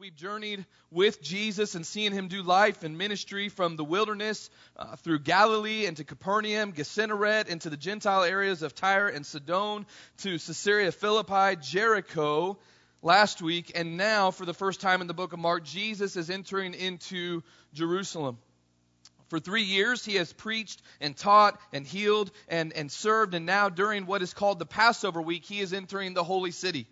We've journeyed with Jesus and seeing him do life and ministry from the wilderness through Galilee and to Capernaum, Gennesaret, into the Gentile areas of Tyre and Sidon, to Caesarea Philippi, Jericho last week. And now, for the first time in the book of Mark, Jesus is entering into Jerusalem. For 3 years, he has preached and taught and healed and served. And now, during what is called the Passover week, he is entering the holy city.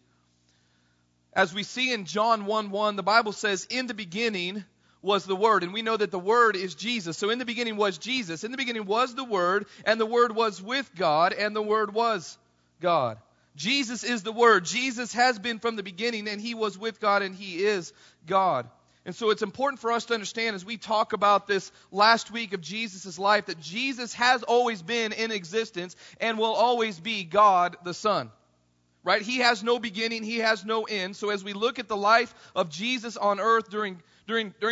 As we see in John 1:1, the Bible says, in the beginning was the Word. And we know that the Word is Jesus. So in the beginning was Jesus. In the beginning was the Word. And the Word was with God. And the Word was God. Jesus is the Word. Jesus has been from the beginning. And He was with God. And He is God. And so it's important for us to understand as we talk about this last week of Jesus' life, that Jesus has always been in existence and will always be God the Son. Right? He has no beginning. He has no end. So as we look at the life of Jesus on earth during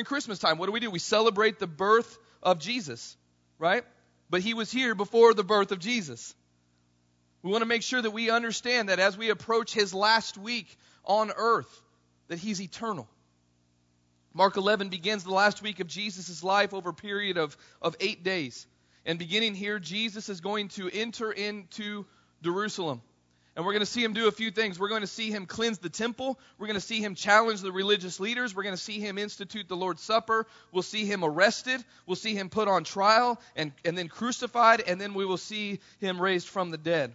Christmas time, what do? We celebrate the birth of Jesus, right? But he was here before the birth of Jesus. We want to make sure that we understand that as we approach his last week on earth, that he's eternal. Mark 11 begins the last week of Jesus' life over a period of 8 days. And beginning here, Jesus is going to enter into Jerusalem. And we're going to see him do a few things. We're going to see him cleanse the temple. We're going to see him challenge the religious leaders. We're going to see him institute the Lord's Supper. We'll see him arrested. We'll see him put on trial and then crucified. And then we will see him raised from the dead.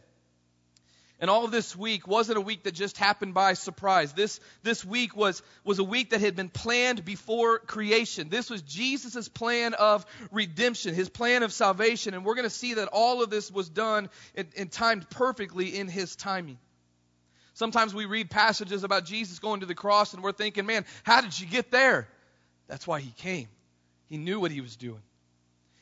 And all of this week wasn't a week that just happened by surprise. This week was a week that had been planned before creation. This was Jesus' plan of redemption, his plan of salvation. And we're going to see that all of this was done and timed perfectly in his timing. Sometimes we read passages about Jesus going to the cross and we're thinking, man, how did you get there? That's why he came. He knew what he was doing.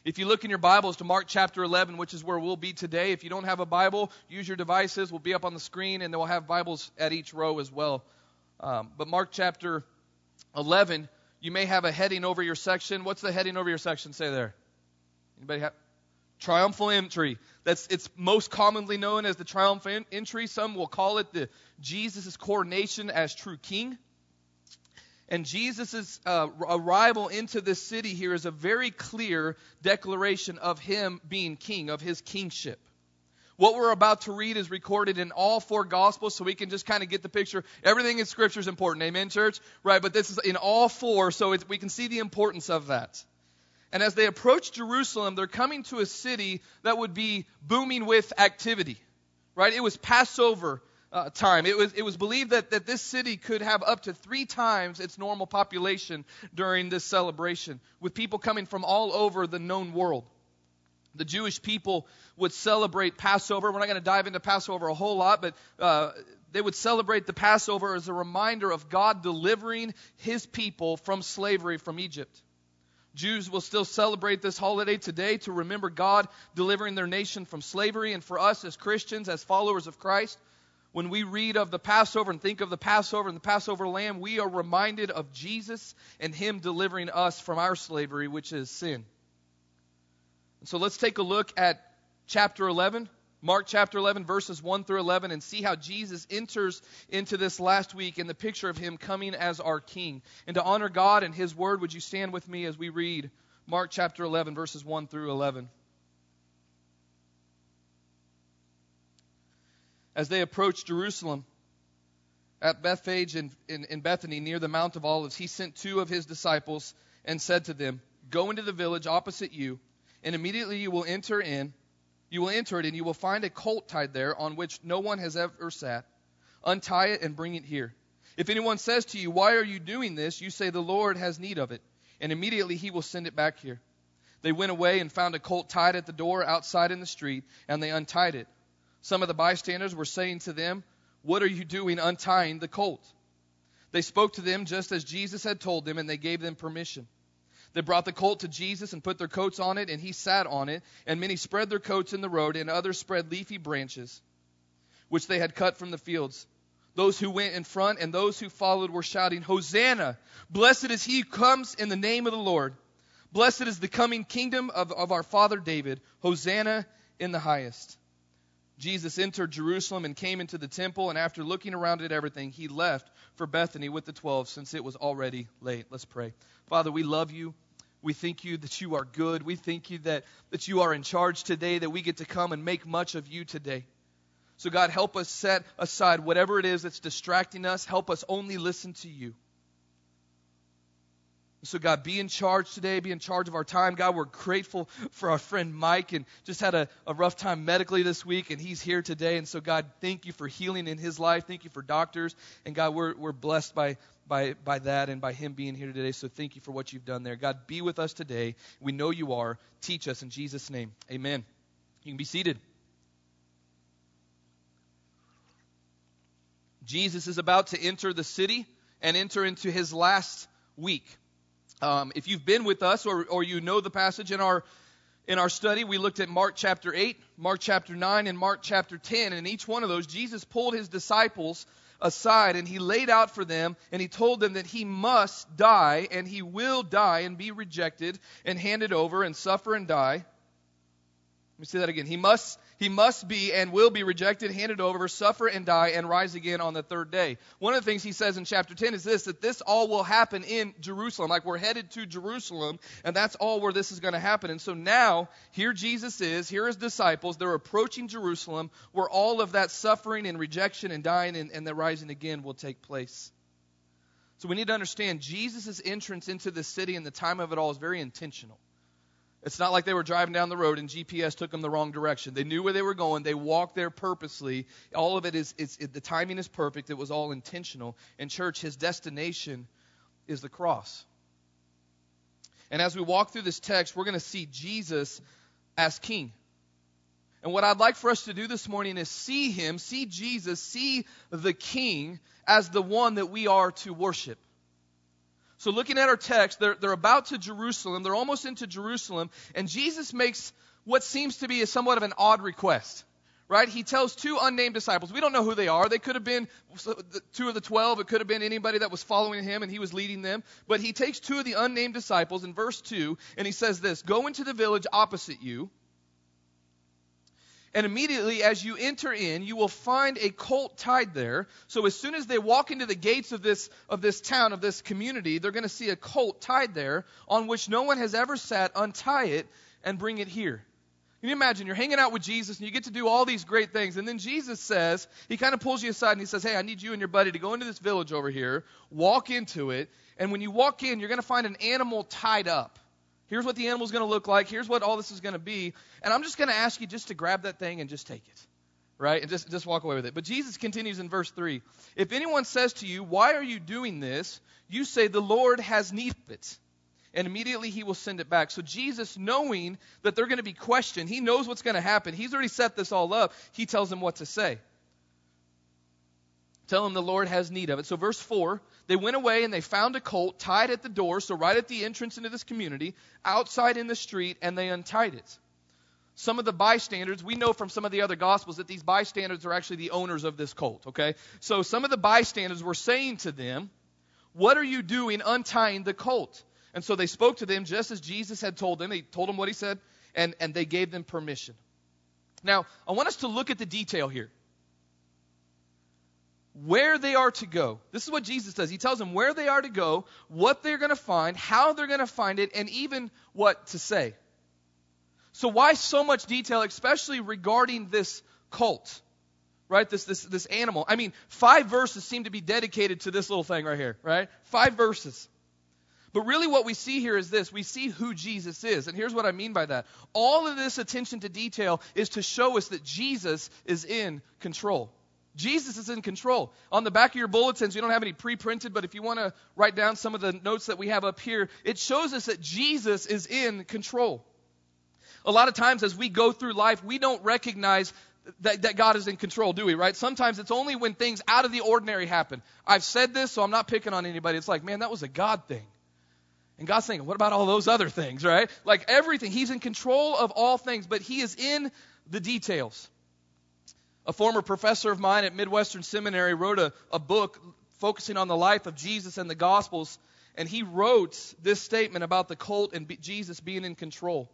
If you look in your Bibles to Mark chapter 11, which is where we'll be today, if you don't have a Bible, use your devices. We'll be up on the screen, and we'll have Bibles at each row as well. But Mark chapter 11, you may have a heading over your section. What's the heading over your section say there? Anybody have? Triumphal entry. It's most commonly known as the triumphal entry. Some will call it the Jesus' coronation as true king. And Jesus' arrival into this city here is a very clear declaration of him being king, of his kingship. What we're about to read is recorded in all four Gospels, so we can just kind of get the picture. Everything in Scripture is important, amen, church? Right, but this is in all four, so we can see the importance of that. And as they approach Jerusalem, they're coming to a city that would be booming with activity. Right, it was Passover time. It was believed that this city could have up to 3 times its normal population during this celebration, with people coming from all over the known world. The Jewish people would celebrate Passover. We're not going to dive into Passover a whole lot, but they would celebrate the Passover as a reminder of God delivering his people from slavery from Egypt. Jews will still celebrate this holiday today to remember God delivering their nation from slavery. And for us as Christians, as followers of Christ, when we read of the Passover and think of the Passover and the Passover lamb, we are reminded of Jesus and him delivering us from our slavery, which is sin. And so let's take a look at chapter 11, Mark chapter 11, verses 1 through 11, and see how Jesus enters into this last week in the picture of him coming as our King. And to honor God and his word, would you stand with me as we read Mark chapter 11, verses 1 through 11. As they approached Jerusalem, at Bethphage in Bethany, near the Mount of Olives, he sent 2 of his disciples and said to them, "Go into the village opposite you, and immediately you will enter it, and you will find a colt tied there on which no one has ever sat. Untie it and bring it here. If anyone says to you, 'Why are you doing this?' you say, 'The Lord has need of it,' and immediately he will send it back here." They went away and found a colt tied at the door outside in the street, and they untied it. Some of the bystanders were saying to them, "What are you doing untying the colt?" They spoke to them just as Jesus had told them, and they gave them permission. They brought the colt to Jesus and put their coats on it, and he sat on it. And many spread their coats in the road, and others spread leafy branches, which they had cut from the fields. Those who went in front and those who followed were shouting, "Hosanna! Blessed is he who comes in the name of the Lord. Blessed is the coming kingdom of our father David. Hosanna in the highest." Jesus entered Jerusalem and came into the temple, and after looking around at everything, he left for Bethany with the 12, since it was already late. Let's pray. Father, we love you. We thank you that you are good. We thank you that you are in charge today, that we get to come and make much of you today. So God, help us set aside whatever it is that's distracting us. Help us only listen to you. So God, be in charge today, be in charge of our time. God, we're grateful for our friend Mike, and just had a rough time medically this week, and he's here today. And so God, thank you for healing in his life. Thank you for doctors. And God, we're blessed by that and by him being here today. So thank you for what you've done there. God, be with us today. We know you are. Teach us in Jesus' name. Amen. You can be seated. Jesus is about to enter the city and enter into his last week. If you've been with us or you know the passage in our study, we looked at Mark chapter 8, Mark chapter 9, and Mark chapter 10. And in each one of those, Jesus pulled his disciples aside and he laid out for them and he told them that he must die and he will die and be rejected and handed over and suffer and die. Let me say that again. He must be and will be rejected, handed over, suffer and die, and rise again on the third day. One of the things he says in chapter 10 is this all will happen in Jerusalem. Like, we're headed to Jerusalem, and that's all where this is going to happen. And so now, here Jesus is, here his disciples, they're approaching Jerusalem, where all of that suffering and rejection and dying and the rising again will take place. So we need to understand Jesus' entrance into the city and the time of it all is very intentional. It's not like they were driving down the road and GPS took them the wrong direction. They knew where they were going. They walked there purposely. All of it is the timing is perfect. It was all intentional. And church, his destination is the cross. And as we walk through this text, we're going to see Jesus as king. And what I'd like for us to do this morning is see him, see Jesus, see the king as the one that we are to worship. So looking at our text, they're about to Jerusalem. They're almost into Jerusalem. And Jesus makes what seems to be somewhat of an odd request, right? He tells two unnamed disciples. We don't know who they are. They could have been two of the 12. It could have been anybody that was following him and he was leading them. But he takes two of the unnamed disciples in verse 2, and he says this, "Go into the village opposite you, and immediately as you enter in, you will find a colt tied there." So as soon as they walk into the gates of this town, of this community, they're going to see a colt tied there on which no one has ever sat. Untie it and bring it here. Can you imagine? You're hanging out with Jesus and you get to do all these great things. And then Jesus says, he kind of pulls you aside and he says, "Hey, I need you and your buddy to go into this village over here, walk into it. And when you walk in, you're going to find an animal tied up. Here's what the animal's going to look like. Here's what all this is going to be. And I'm just going to ask you just to grab that thing and just take it." Right? And just walk away with it. But Jesus continues in verse 3. "If anyone says to you, 'Why are you doing this?' you say, 'The Lord has need of it.' And immediately he will send it back." So Jesus, knowing that they're going to be questioned, he knows what's going to happen. He's already set this all up. He tells them what to say. Tell him the Lord has need of it. So verse 4, "They went away and they found a colt tied at the door," so right at the entrance into this community, "outside in the street, and they untied it." Some of the bystanders, we know from some of the other gospels that these bystanders are actually the owners of this colt, okay? So some of the bystanders were saying to them, "What are you doing untying the colt?" And so they spoke to them just as Jesus had told them. They told them what he said, and they gave them permission. Now, I want us to look at the detail here. Where they are to go. This is what Jesus does. He tells them where they are to go, what they're going to find, how they're going to find it, and even what to say. So why so much detail, especially regarding this colt, right? This animal. I mean, 5 verses seem to be dedicated to this little thing right here, right? 5 verses. But really what we see here is this. We see who Jesus is. And here's what I mean by that. All of this attention to detail is to show us that Jesus is in control. Jesus is in control. On the back of your bulletins, we don't have any pre-printed, but if you want to write down some of the notes that we have up here, it shows us that Jesus is in control. A lot of times as we go through life, we don't recognize that God is in control, do we, right? Sometimes it's only when things out of the ordinary happen. I've said this, so I'm not picking on anybody. It's like, man, that was a God thing. And God's saying, what about all those other things, right? Like everything. He's in control of all things, but he is in the details. A former professor of mine at Midwestern Seminary wrote a book focusing on the life of Jesus and the Gospels, and he wrote this statement about the colt and Jesus being in control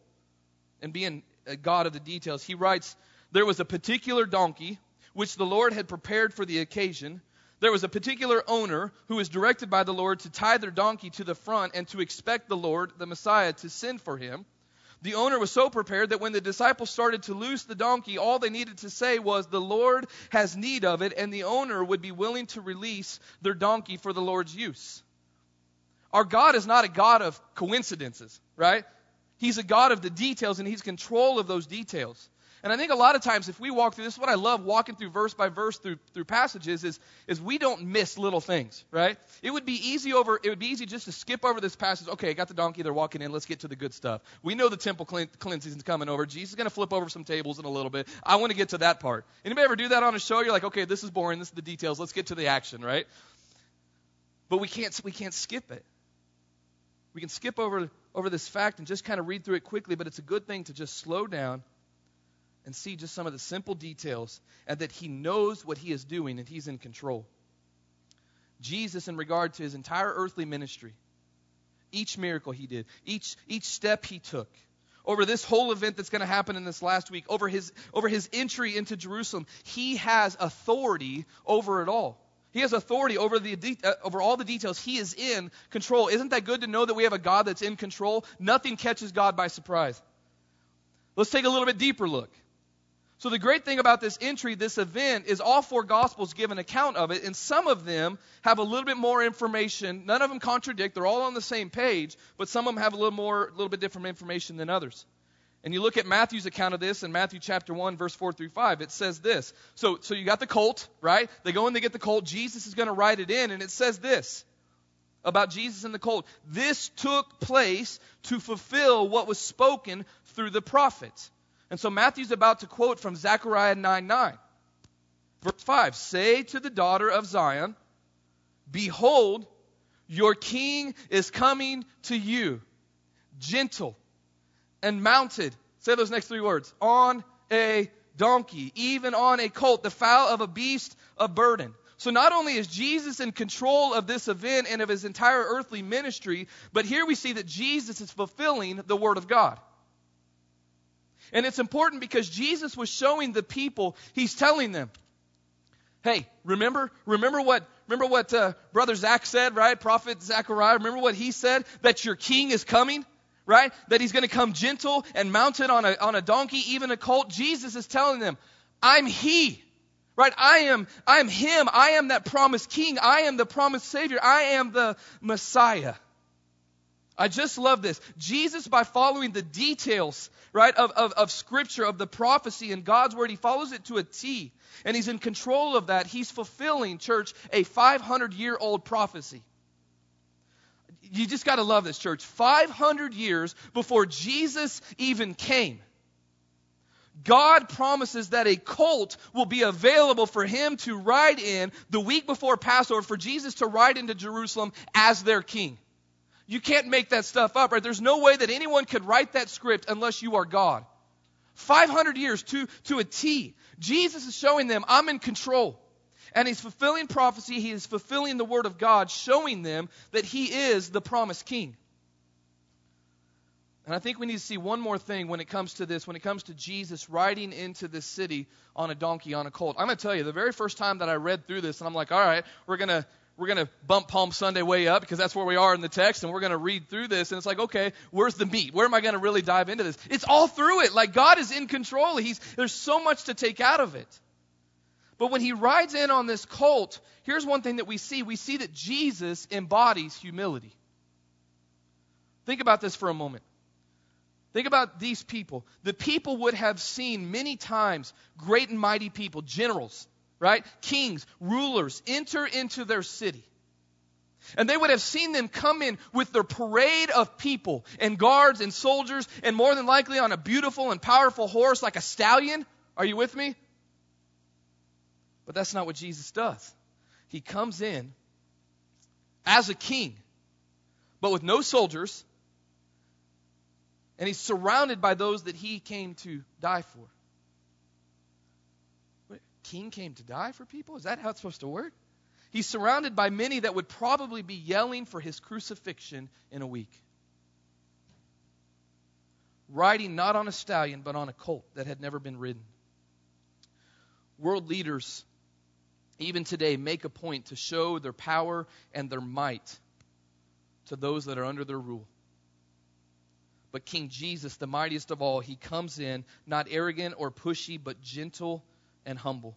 and being a God of the details. He writes, There was a particular donkey which the Lord had prepared for the occasion. There was a particular owner who was directed by the Lord to tie their donkey to the front and to expect the Lord, the Messiah, to send for him. The owner was so prepared that when the disciples started to loose the donkey, all they needed to say was, "The Lord has need of it," and the owner would be willing to release their donkey for the Lord's use. Our God is not a God of coincidences, right? He's a God of the details, and He's in control of those details. And I think a lot of times if we walk through, this is what I love walking through verse by verse through passages, is we don't miss little things, right? It would be easy just to skip over this passage. Okay, I got the donkey, they're walking in, let's get to the good stuff. We know the temple cleansing is coming over. Jesus is going to flip over some tables in a little bit. I want to get to that part. Anybody ever do that on a show? You're like, okay, this is boring, this is the details, let's get to the action, right? But we can't skip it. We can skip over this fact and just kind of read through it quickly, but it's a good thing to just slow down and see just some of the simple details, and that He knows what He is doing and He's in control. Jesus, in regard to His entire earthly ministry, each miracle He did, each step He took, over this whole event that's going to happen in this last week, over his entry into Jerusalem, He has authority over it all. He has authority over all the details. He is in control. Isn't that good to know that we have a God that's in control? Nothing catches God by surprise. Let's take a little bit deeper look. So the great thing about this entry, this event, is all four Gospels give an account of it, and some of them have a little bit more information. None of them contradict. They're all on the same page, but some of them have a little bit different information than others. And you look at Matthew's account of this in Matthew chapter 1, verse 4 through 5. It says this. So you got the colt, right? They go in, they get the colt. Jesus is going to ride it in, and it says this about Jesus and the colt. This took place to fulfill what was spoken through the prophets. And so Matthew's about to quote from Zechariah 9:9. Verse 5, "Say to the daughter of Zion, behold, your king is coming to you, gentle and mounted," say those next three words, "on a donkey, even on a colt, the foal of a beast of burden." So not only is Jesus in control of this event and of His entire earthly ministry, but here we see that Jesus is fulfilling the Word of God. And it's important because Jesus was showing the people, He's telling them, hey, remember what Brother Zach said, right? Prophet Zechariah, remember what he said? That your king is coming, right? That He's going to come gentle and mounted on a donkey, even a colt. Jesus is telling them, I'm He, right? I am Him. I am that promised king. I am the promised Savior. I am the Messiah. I just love this. Jesus, by following the details, right, of Scripture, of the prophecy and God's Word, He follows it to a T, and He's in control of that. He's fulfilling, church, a 500-year-old prophecy. You just got to love this, church. 500 years before Jesus even came, God promises that a colt will be available for Him to ride in the week before Passover, for Jesus to ride into Jerusalem as their king. You can't make that stuff up, right? There's no way that anyone could write that script unless you are God. 500 years to a T. Jesus is showing them, I'm in control. And He's fulfilling prophecy. He is fulfilling the Word of God, showing them that He is the promised king. And I think we need to see one more thing when it comes to this, when it comes to Jesus riding into this city on a donkey, on a colt. I'm going to tell you, the very first time that I read through this, and I'm like, all right, we're going to bump Palm Sunday way up because that's where we are in the text, and we're going to read through this, and it's like, okay, where's the meat? Where am I going to really dive into this? It's all through it. Like, God is in control. There's so much to take out of it. But when He rides in on this colt, here's one thing that we see. We see that Jesus embodies humility. Think about this for a moment. Think about these people. The people would have seen many times great and mighty people, generals, right? Kings, rulers enter into their city. And they would have seen them come in with their parade of people and guards and soldiers, and more than likely on a beautiful and powerful horse like a stallion. Are you with me? But that's not what Jesus does. He comes in as a king, but with no soldiers, and He's surrounded by those that He came to die for. King came to die for people? Is that how it's supposed to work? He's surrounded by many that would probably be yelling for His crucifixion in a week. Riding not on a stallion, but on a colt that had never been ridden. World leaders, even today, make a point to show their power and their might to those that are under their rule. But King Jesus, the mightiest of all, he comes in not arrogant or pushy, but gentle and humble.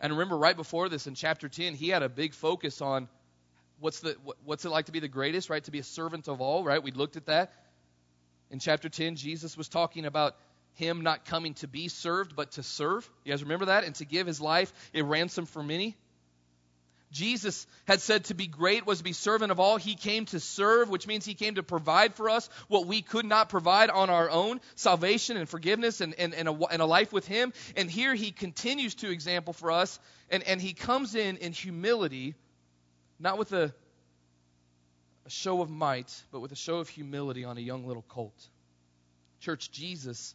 And remember, right before this, in chapter 10, he had a big focus on what's it like to be the greatest, right? To be a servant of all, right? We looked at that. In chapter 10, Jesus was talking about him not coming to be served, but to serve. You guys remember that? And to give his life a ransom for many. Jesus had said to be great was to be servant of all. He came to serve, which means he came to provide for us what we could not provide on our own, salvation and forgiveness and a life with him. And here he continues to example for us, and he comes in humility, not with a show of might, but with a show of humility on a young little colt. Church, Jesus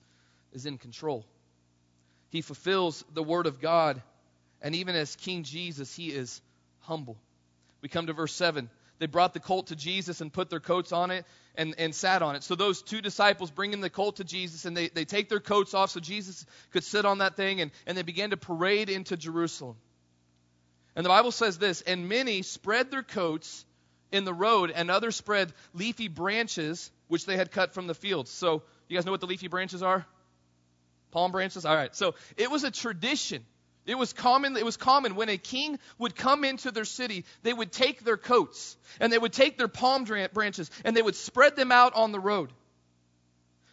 is in control. He fulfills the word of God, and even as King Jesus, he is humble. We come to verse 7. They brought the colt to Jesus and put their coats on it and sat on it. So those two disciples bring in the colt to Jesus, and they take their coats off so Jesus could sit on that thing, and they began to parade into Jerusalem. And the Bible says this, and many spread their coats in the road, and others spread leafy branches which they had cut from the fields. So you guys know what the leafy branches are? Palm branches? All right. So it was a tradition. It was common when a king would come into their city, they would take their coats and they would take their palm branches and they would spread them out on the road.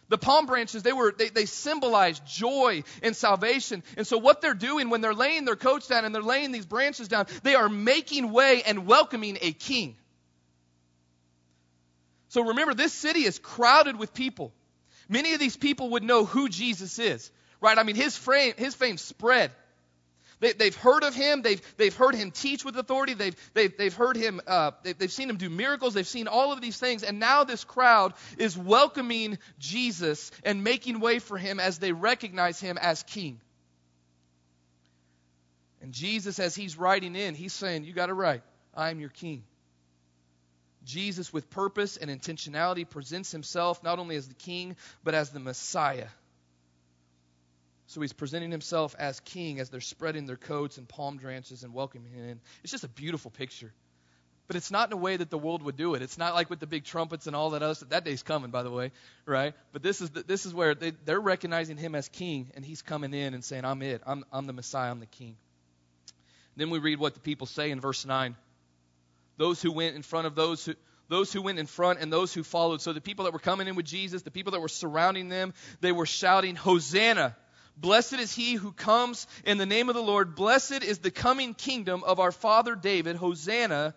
The palm branches, they symbolized joy and salvation. And so what they're doing when they're laying their coats down and they're laying these branches down, they are making way and welcoming a king. So remember, this city is crowded with people. Many of these people would know who Jesus is, right? I mean, his fame spread. They've heard of him. They've heard him teach with authority. They've heard him. They've seen him do miracles. They've seen all of these things. And now this crowd is welcoming Jesus and making way for him as they recognize him as king. And Jesus, as he's riding in, he's saying, "You got it right. I am your king." Jesus, with purpose and intentionality, presents himself not only as the king, but as the Messiah. So he's presenting himself as king as they're spreading their coats and palm branches and welcoming him in. It's just a beautiful picture. But it's not in a way that the world would do it. It's not like with the big trumpets and all that other stuff. That day's coming, by the way, right? But this is where they're recognizing him as king, and he's coming in and saying, "I'm it. I'm the Messiah. I'm the king." And then we read what the people say in verse 9. Those who went in front of those who went in front and those who followed. So the people that were coming in with Jesus, the people that were surrounding them, they were shouting, "Hosanna! Blessed is he who comes in the name of the Lord. Blessed is the coming kingdom of our father David. Hosanna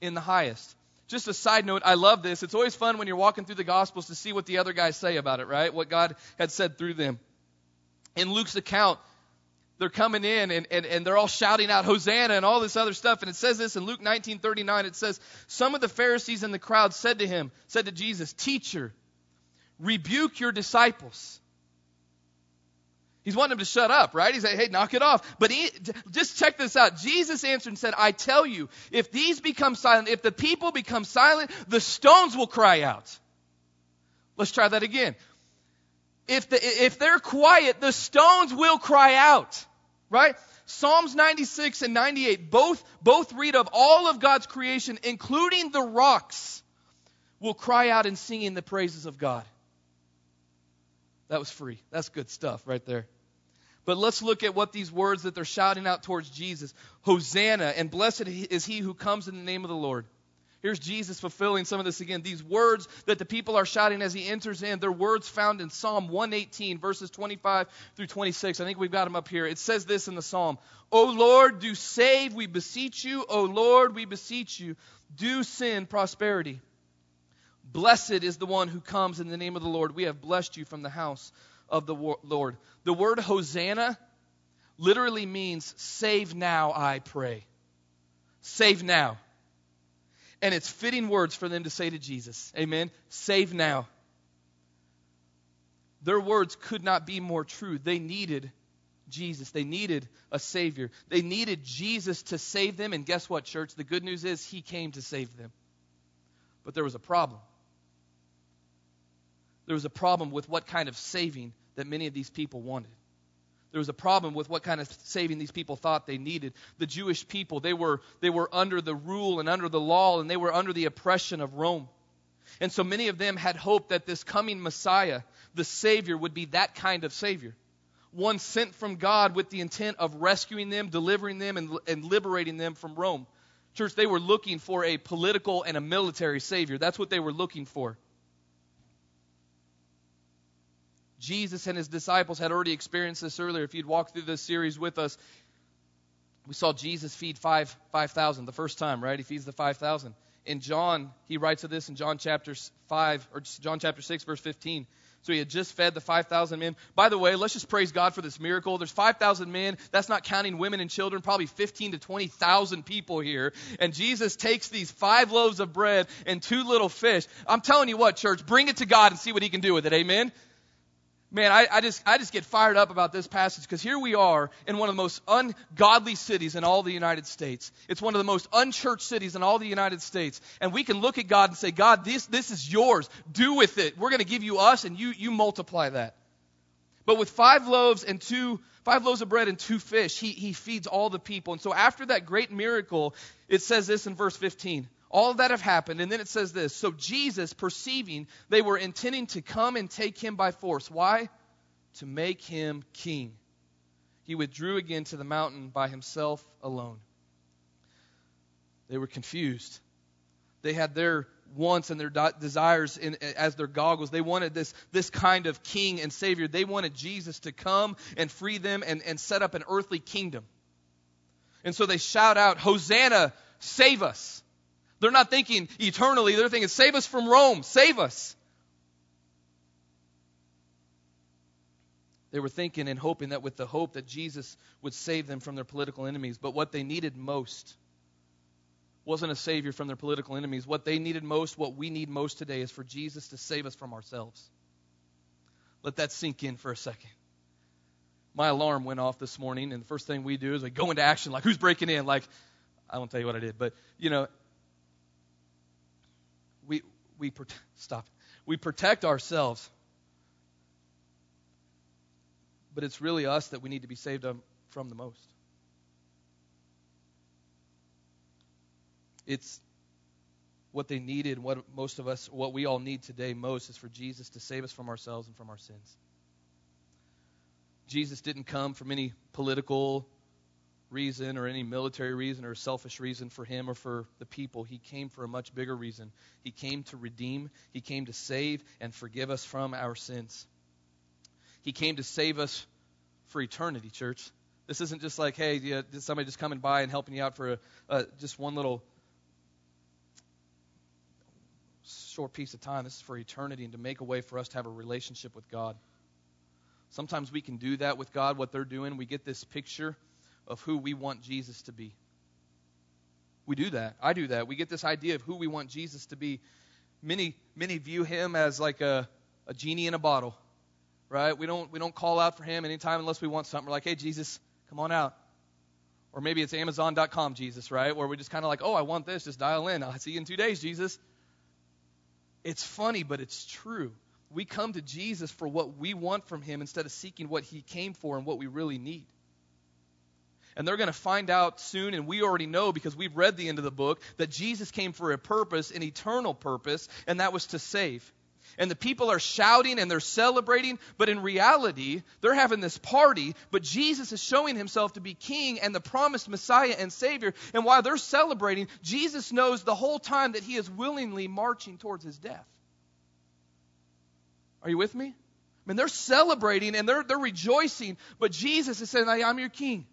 in the highest." Just a side note, I love this. It's always fun when you're walking through the Gospels to see what the other guys say about it, right? What God had said through them. In Luke's account, they're coming in and they're all shouting out Hosanna and all this other stuff. And it says this in Luke 19:39. It says, "Some of the Pharisees in the crowd said to Jesus, 'Teacher, rebuke your disciples.'" He's wanting him to shut up, right? He's like, "Hey, knock it off." But just check this out. Jesus answered and said, "I tell you, if these become silent, if the people become silent, the stones will cry out." Let's try that again. If they're quiet, the stones will cry out. Right? Psalms 96 and 98 both read of all of God's creation, including the rocks, will cry out in singing the praises of God. That was free. That's good stuff right there. But let's look at what these words that they're shouting out towards Jesus. Hosanna, and blessed is he who comes in the name of the Lord. Here's Jesus fulfilling some of this again. These words that the people are shouting as he enters in, they're words found in Psalm 118, verses 25 through 26. I think we've got them up here. It says this in the Psalm, "O Lord, do save, we beseech you. O Lord, we beseech you. Do send prosperity. Blessed is the one who comes in the name of the Lord. We have blessed you from the house of the Lord." The word Hosanna literally means "save now, I pray." Save now. And it's fitting words for them to say to Jesus. Amen. Save now. Their words could not be more true. They needed Jesus. They needed a Savior. They needed Jesus to save them. And guess what, church? The good news is he came to save them. But there was a problem. There was a problem with what kind of saving that many of these people wanted. There was a problem with what kind of saving these people thought they needed. The Jewish people, they were under the rule and under the law, and they were under the oppression of Rome. And so many of them had hoped that this coming Messiah, the Savior, would be that kind of Savior. One sent from God with the intent of rescuing them, delivering them, and liberating them from Rome. Church, they were looking for a political and a military Savior. That's what they were looking for. Jesus and his disciples had already experienced this earlier. If you'd walked through this series with us, we saw Jesus feed 5,000 the first time, right? He feeds the 5,000. In John, he writes of this in John chapter 6, verse 15. So he had just fed the 5,000 men. By the way, let's just praise God for this miracle. There's 5,000 men. That's not counting women and children, probably 15 to 20,000 people here. And Jesus takes these 5 loaves of bread and 2 little fish. I'm telling you what, church, bring it to God and see what he can do with it. Amen? Man, I just get fired up about this passage, because here we are in one of the most ungodly cities in all the United States. It's one of the most unchurched cities in all the United States. And we can look at God and say, God, this is yours. Do with it. We're going to give you us, and you multiply that. But with 5 loaves of bread and 2 fish, he feeds all the people. And so after that great miracle, it says this in verse 15. All of that have happened, and then it says this. So Jesus, perceiving they were intending to come and take him by force. Why? To make him king. He withdrew again to the mountain by himself alone. They were confused. They had their wants and their desires as their goggles. They wanted this kind of king and savior. They wanted Jesus to come and free them and set up an earthly kingdom. And so they shout out, Hosanna, save us. They're not thinking eternally. They're thinking, save us from Rome. Save us. They were thinking and hoping that with the hope that Jesus would save them from their political enemies. But what they needed most wasn't a savior from their political enemies. What they needed most, what we need most today, is for Jesus to save us from ourselves. Let that sink in for a second. My alarm went off this morning, and the first thing we do is we go into action. Like, who's breaking in? Like, I won't tell you what I did, but, We protect ourselves, but it's really us that we need to be saved from the most. It's what they needed, what we all need today most, is for Jesus to save us from ourselves and from our sins. Jesus didn't come from any political reason or any military reason or selfish reason for him or for the people. He came for a much bigger reason. He came to redeem. He came to save and forgive us from our sins. He came to save us for eternity, church. This isn't just like, hey, did somebody just coming by and helping you out for just one little short piece of time. This is for eternity, and to make a way for us to have a relationship with God. Sometimes we can do that with God, what they're doing. We get this picture of who we want Jesus to be. We do that. I do that. We get this idea of who we want Jesus to be. Many view him as like a genie in a bottle, right? We don't call out for him anytime unless we want something. We're like, hey, Jesus, come on out. Or maybe it's Amazon.com Jesus, right? Where we just kind of like, oh, I want this. Just dial in. I'll see you in 2 days, Jesus. It's funny, but it's true. We come to Jesus for what we want from him instead of seeking what he came for and what we really need. And they're going to find out soon, and we already know because we've read the end of the book, that Jesus came for a purpose, an eternal purpose, and that was to save. And the people are shouting and they're celebrating, but in reality, they're having this party, but Jesus is showing himself to be king and the promised Messiah and Savior. And while they're celebrating, Jesus knows the whole time that he is willingly marching towards his death. Are you with me? I mean, they're celebrating and they're rejoicing, but Jesus is saying, I'm your king.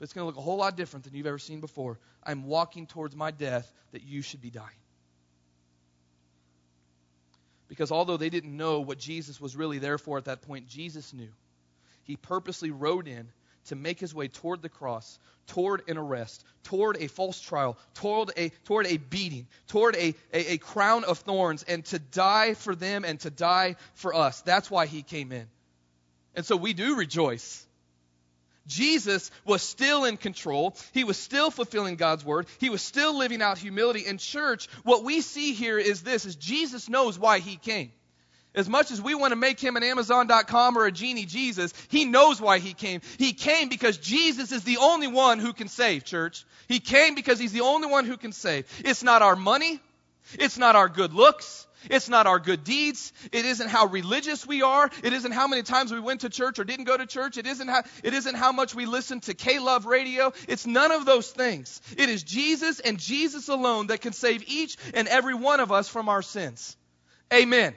But it's going to look a whole lot different than you've ever seen before. I'm walking towards my death that you should be dying. Because although they didn't know what Jesus was really there for at that point, Jesus knew. He purposely rode in to make his way toward the cross, toward an arrest, toward a false trial, toward a beating, toward a crown of thorns, and to die for them and to die for us. That's why he came in. And so we do rejoice. Jesus was still in control. He was still fulfilling God's word. He was still living out humility. In church, what we see here is Jesus knows why he came. As much as we want to make him an Amazon.com or a genie Jesus, he knows why he came. He came because Jesus is the only one who can save, church. He came because he's the only one who can save. It's not our money. It's not our good looks. It's not our good deeds. It isn't how religious we are. It isn't how many times we went to church or didn't go to church. It isn't how much we listened to K-Love radio. It's none of those things. It is Jesus and Jesus alone that can save each and every one of us from our sins. Amen.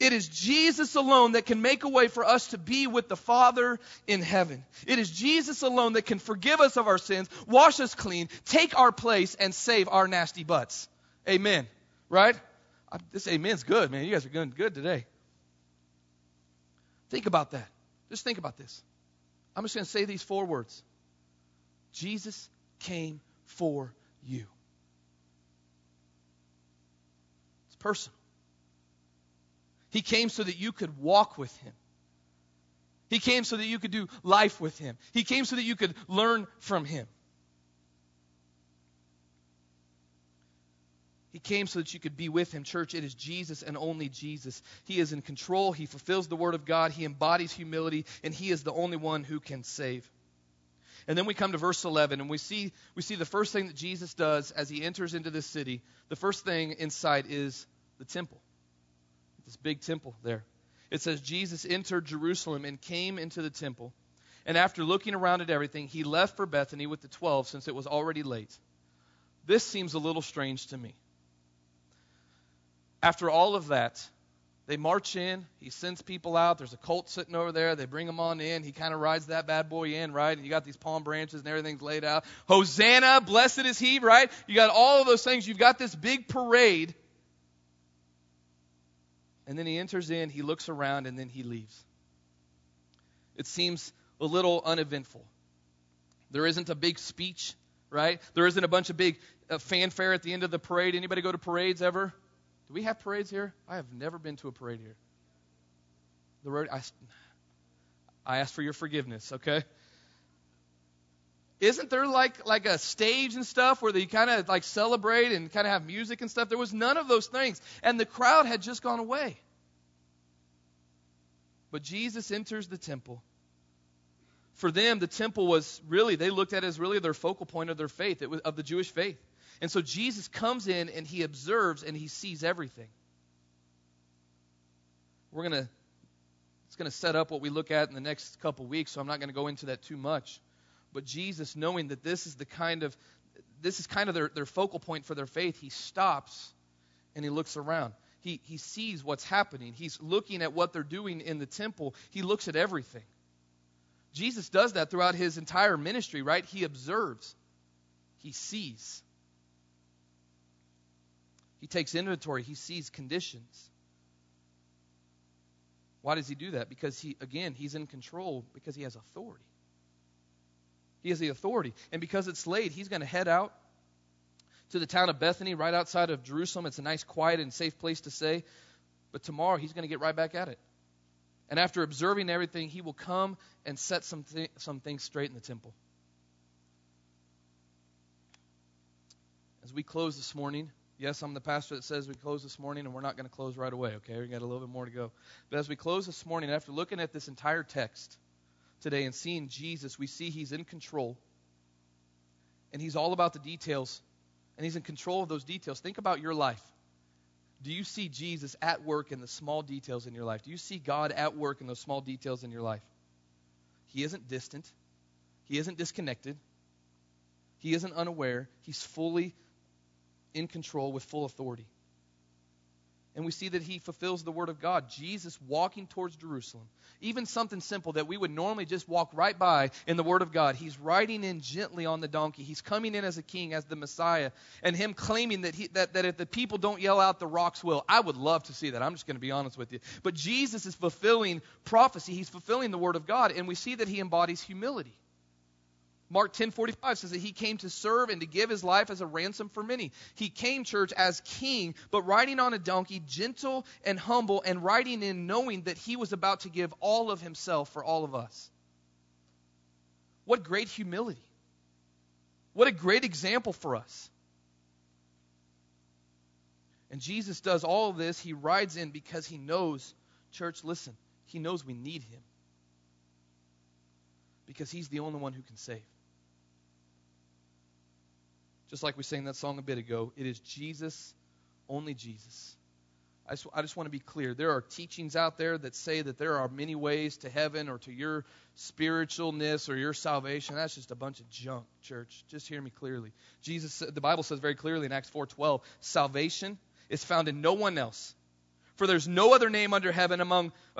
It is Jesus alone that can make a way for us to be with the Father in heaven. It is Jesus alone that can forgive us of our sins, wash us clean, take our place, and save our nasty butts. Amen. Right? This amen's good, man. You guys are doing good today. Think about that. Just think about this. I'm just going to say these four words. Jesus came for you. It's personal. He came so that you could walk with him. He came so that you could do life with him. He came so that you could learn from him. He came so that you could be with him. Church, it is Jesus and only Jesus. He is in control. He fulfills the word of God. He embodies humility, and he is the only one who can save. And then we come to verse 11, and we see the first thing that Jesus does as he enters into this city. The first thing inside is the temple, this big temple there. It says, Jesus entered Jerusalem and came into the temple. And after looking around at everything, he left for Bethany with the 12 since it was already late. This seems a little strange to me. After all of that, they march in. He sends people out. There's a colt sitting over there. They bring him on in. He kind of rides that bad boy in, right? And you got these palm branches and everything's laid out. Hosanna, blessed is he, right? You got all of those things. You've got this big parade. And then he enters in, he looks around, and then he leaves. It seems a little uneventful. There isn't a big speech, right? There isn't a bunch of big fanfare at the end of the parade. Anybody go to parades ever? Do we have parades here? I have never been to a parade here. The road. I ask for your forgiveness, okay? Isn't there like a stage and stuff where they kind of like celebrate and kind of have music and stuff? There was none of those things. And the crowd had just gone away. But Jesus enters the temple. For them, the temple was really, they looked at it as really their focal point of their faith, of the Jewish faith. And so Jesus comes in and he observes and he sees everything. It's going to set up what we look at in the next couple weeks, so I'm not going to go into that too much. But Jesus, knowing that this is kind of their focal point for their faith, he stops and he looks around. He sees what's happening. He's looking at what they're doing in the temple. He looks at everything. Jesus does that throughout his entire ministry, right? He observes. He sees. He takes inventory. He sees conditions. Why does he do that? Because he's in control, because he has authority. He has the authority. And because it's late, he's going to head out to the town of Bethany, right outside of Jerusalem. It's a nice, quiet, and safe place to stay. But tomorrow, he's going to get right back at it. And after observing everything, he will come and set some things straight in the temple. As we close this morning, yes, I'm the pastor that says we close this morning, and we're not going to close right away, okay? We've got a little bit more to go. But as we close this morning, after looking at this entire text today and seeing Jesus, we see he's in control, and he's all about the details, and he's in control of those details. Think about your life. Do you see Jesus at work in the small details in your life? Do you see God at work in those small details in your life? He isn't distant. He isn't disconnected. He isn't unaware. He's fully in control with full authority. And we see that he fulfills the word of God. Jesus walking towards Jerusalem. Even something simple that we would normally just walk right by in the word of God. He's riding in gently on the donkey. He's coming in as a king, as the Messiah. And him claiming that if the people don't yell out, the rocks will. I would love to see that. I'm just going to be honest with you. But Jesus is fulfilling prophecy. He's fulfilling the word of God. And we see that he embodies humility. Mark 10:45 says that he came to serve and to give his life as a ransom for many. He came, church, as king, but riding on a donkey, gentle and humble, and riding in knowing that he was about to give all of himself for all of us. What great humility. What a great example for us. And Jesus does all of this. He rides in because he knows, church, listen, he knows we need him. Because he's the only one who can save. Just like we sang that song a bit ago, it is Jesus, only Jesus. I just want to be clear. There are teachings out there that say that there are many ways to heaven or to your spiritualness or your salvation. That's just a bunch of junk, church. Just hear me clearly. Jesus, the Bible says very clearly in Acts 4:12, salvation is found in no one else. For there's no other name under heaven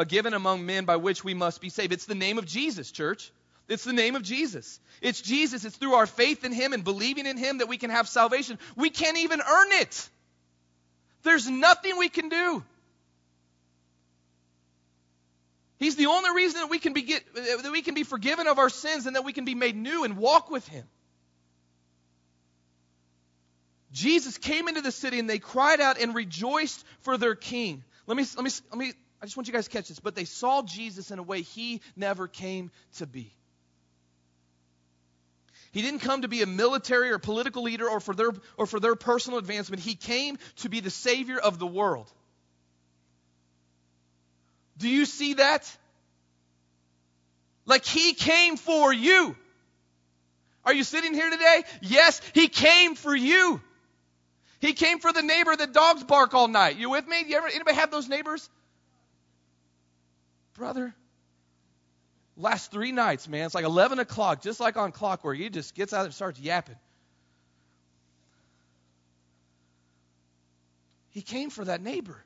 given among men by which we must be saved. It's the name of Jesus, church. It's the name of Jesus. It's Jesus. It's through our faith in him and believing in him that we can have salvation. We can't even earn it. There's nothing we can do. He's the only reason that we can be forgiven of our sins and that we can be made new and walk with him. Jesus came into the city and they cried out and rejoiced for their king. I just want you guys to catch this, but they saw Jesus in a way he never came to be. He didn't come to be a military or political leader or for their personal advancement. He came to be the Savior of the world. Do you see that? Like he came for you. Are you sitting here today? Yes, he came for you. He came for the neighbor that dogs bark all night. You with me? Anybody have those neighbors? Brother, last 3 nights, man, it's like 11 o'clock, just like on Clockwork. He just gets out and starts yapping. He came for that neighbor.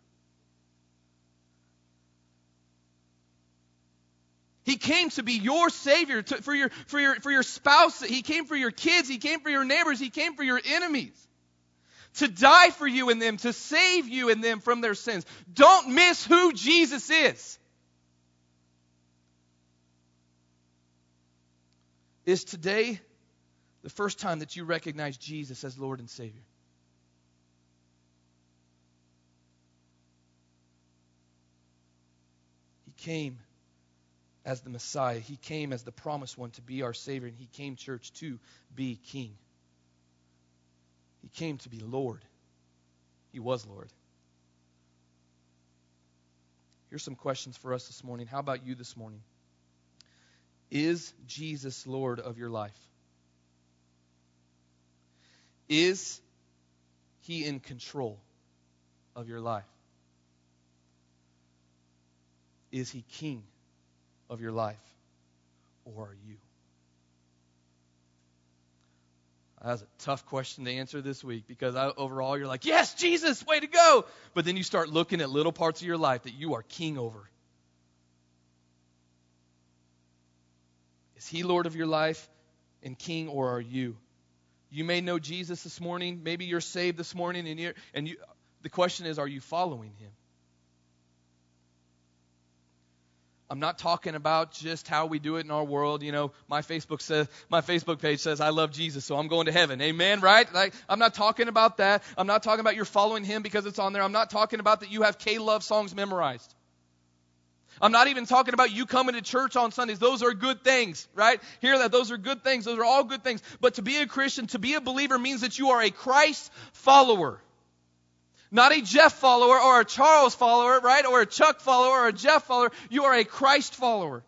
He came to be your Savior, for your spouse. He came for your kids. He came for your neighbors. He came for your enemies. To die for you and them, to save you and them from their sins. Don't miss who Jesus is. Is today the first time that you recognize Jesus as Lord and Savior? He came as the Messiah. He came as the promised one to be our Savior. And he came, church, to be King. He came to be Lord. He was Lord. Here's some questions for us this morning. How about you this morning? Is Jesus Lord of your life? Is he in control of your life? Is he king of your life? Or are you? That was a tough question to answer this week because overall you're like, yes, Jesus, way to go. But then you start looking at little parts of your life that you are king over. Is he Lord of your life and King, or are you? You may know Jesus this morning. Maybe you're saved this morning, the question is, are you following him? I'm not talking about just how we do it in our world. You know, my Facebook page says, I love Jesus, so I'm going to heaven. Amen, right? Like, I'm not talking about that. I'm not talking about you're following him because it's on there. I'm not talking about that you have K-Love songs memorized. I'm not even talking about you coming to church on Sundays. Those are good things, right? Hear that. Those are good things. Those are all good things. But to be a Christian, to be a believer means that you are a Christ follower. Not a Jeff follower or a Charles follower, right? Or a Chuck follower or a Jeff follower. You are a Christ follower.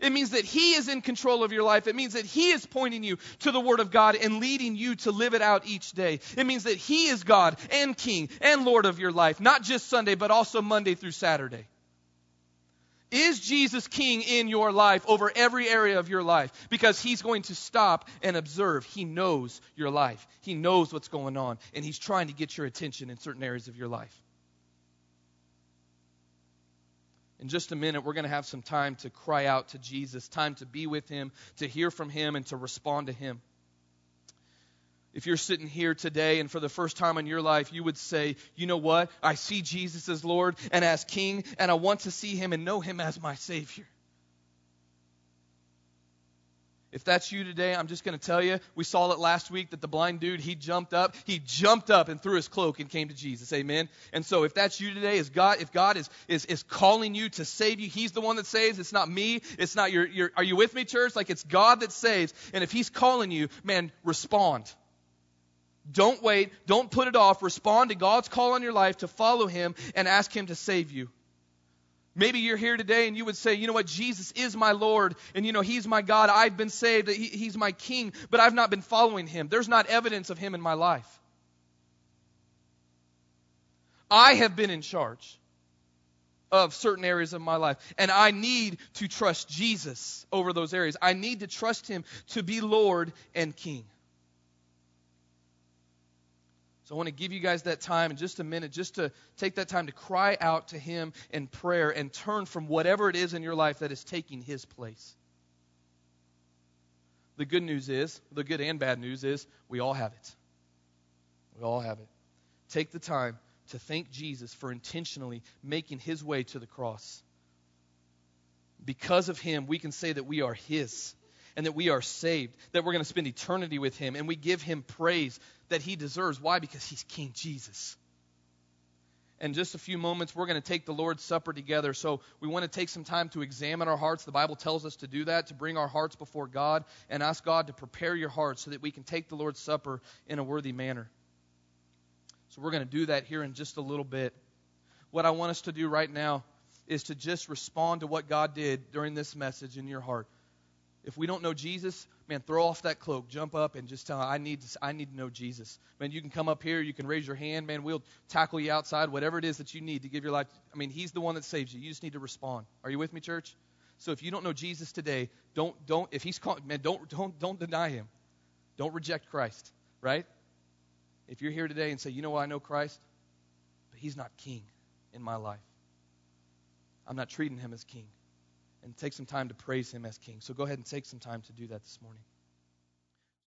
It means that he is in control of your life. It means that he is pointing you to the Word of God and leading you to live it out each day. It means that he is God and King and Lord of your life. Not just Sunday, but also Monday through Saturday. Is Jesus king in your life over every area of your life? Because he's going to stop and observe. He knows your life. He knows what's going on. And he's trying to get your attention in certain areas of your life. In just a minute, we're going to have some time to cry out to Jesus, time to be with him, to hear from him, and to respond to him. If you're sitting here today and for the first time in your life, you would say, you know what? I see Jesus as Lord and as King, and I want to see him and know him as my Savior. If that's you today, I'm just going to tell you, we saw it last week that the blind dude, he jumped up and threw his cloak and came to Jesus. Amen. And so if that's you today, if God is calling you to save you, he's the one that saves. It's not me. It's not your are you with me, church? Like, it's God that saves. And if he's calling you, man, respond. Don't wait. Don't put it off. Respond to God's call on your life to follow him and ask him to save you. Maybe you're here today and you would say, you know what, Jesus is my Lord, and you know, he's my God. I've been saved. He's my King, but I've not been following him. There's not evidence of him in my life. I have been in charge of certain areas of my life, and I need to trust Jesus over those areas. I need to trust him to be Lord and King. I want to give you guys that time in just a minute, just to take that time to cry out to him in prayer and turn from whatever it is in your life that is taking his place. The good news is, the good and bad news is, we all have it. We all have it. Take the time to thank Jesus for intentionally making his way to the cross. Because of him, we can say that we are his, and that we are saved, that we're going to spend eternity with him, and we give him praise that he deserves. Why? Because he's King Jesus. In just a few moments, we're going to take the Lord's Supper together, so we want to take some time to examine our hearts. The Bible tells us to do that, to bring our hearts before God, and ask God to prepare your hearts so that we can take the Lord's Supper in a worthy manner. So we're going to do that here in just a little bit. What I want us to do right now is to just respond to what God did during this message in your heart. If we don't know Jesus, man, throw off that cloak, jump up, and just tell him, I need to know Jesus. Man, you can come up here, you can raise your hand, man, we'll tackle you outside, whatever it is that you need to give your life. I mean, he's the one that saves you. You just need to respond. Are you with me, church? So if you don't know Jesus today, don't if he's calling, man, don't deny him. Don't reject Christ, right? If you're here today and say, you know what, I know Christ, but he's not King in my life. I'm not treating him as King. And take some time to praise him as King. So go ahead and take some time to do that this morning.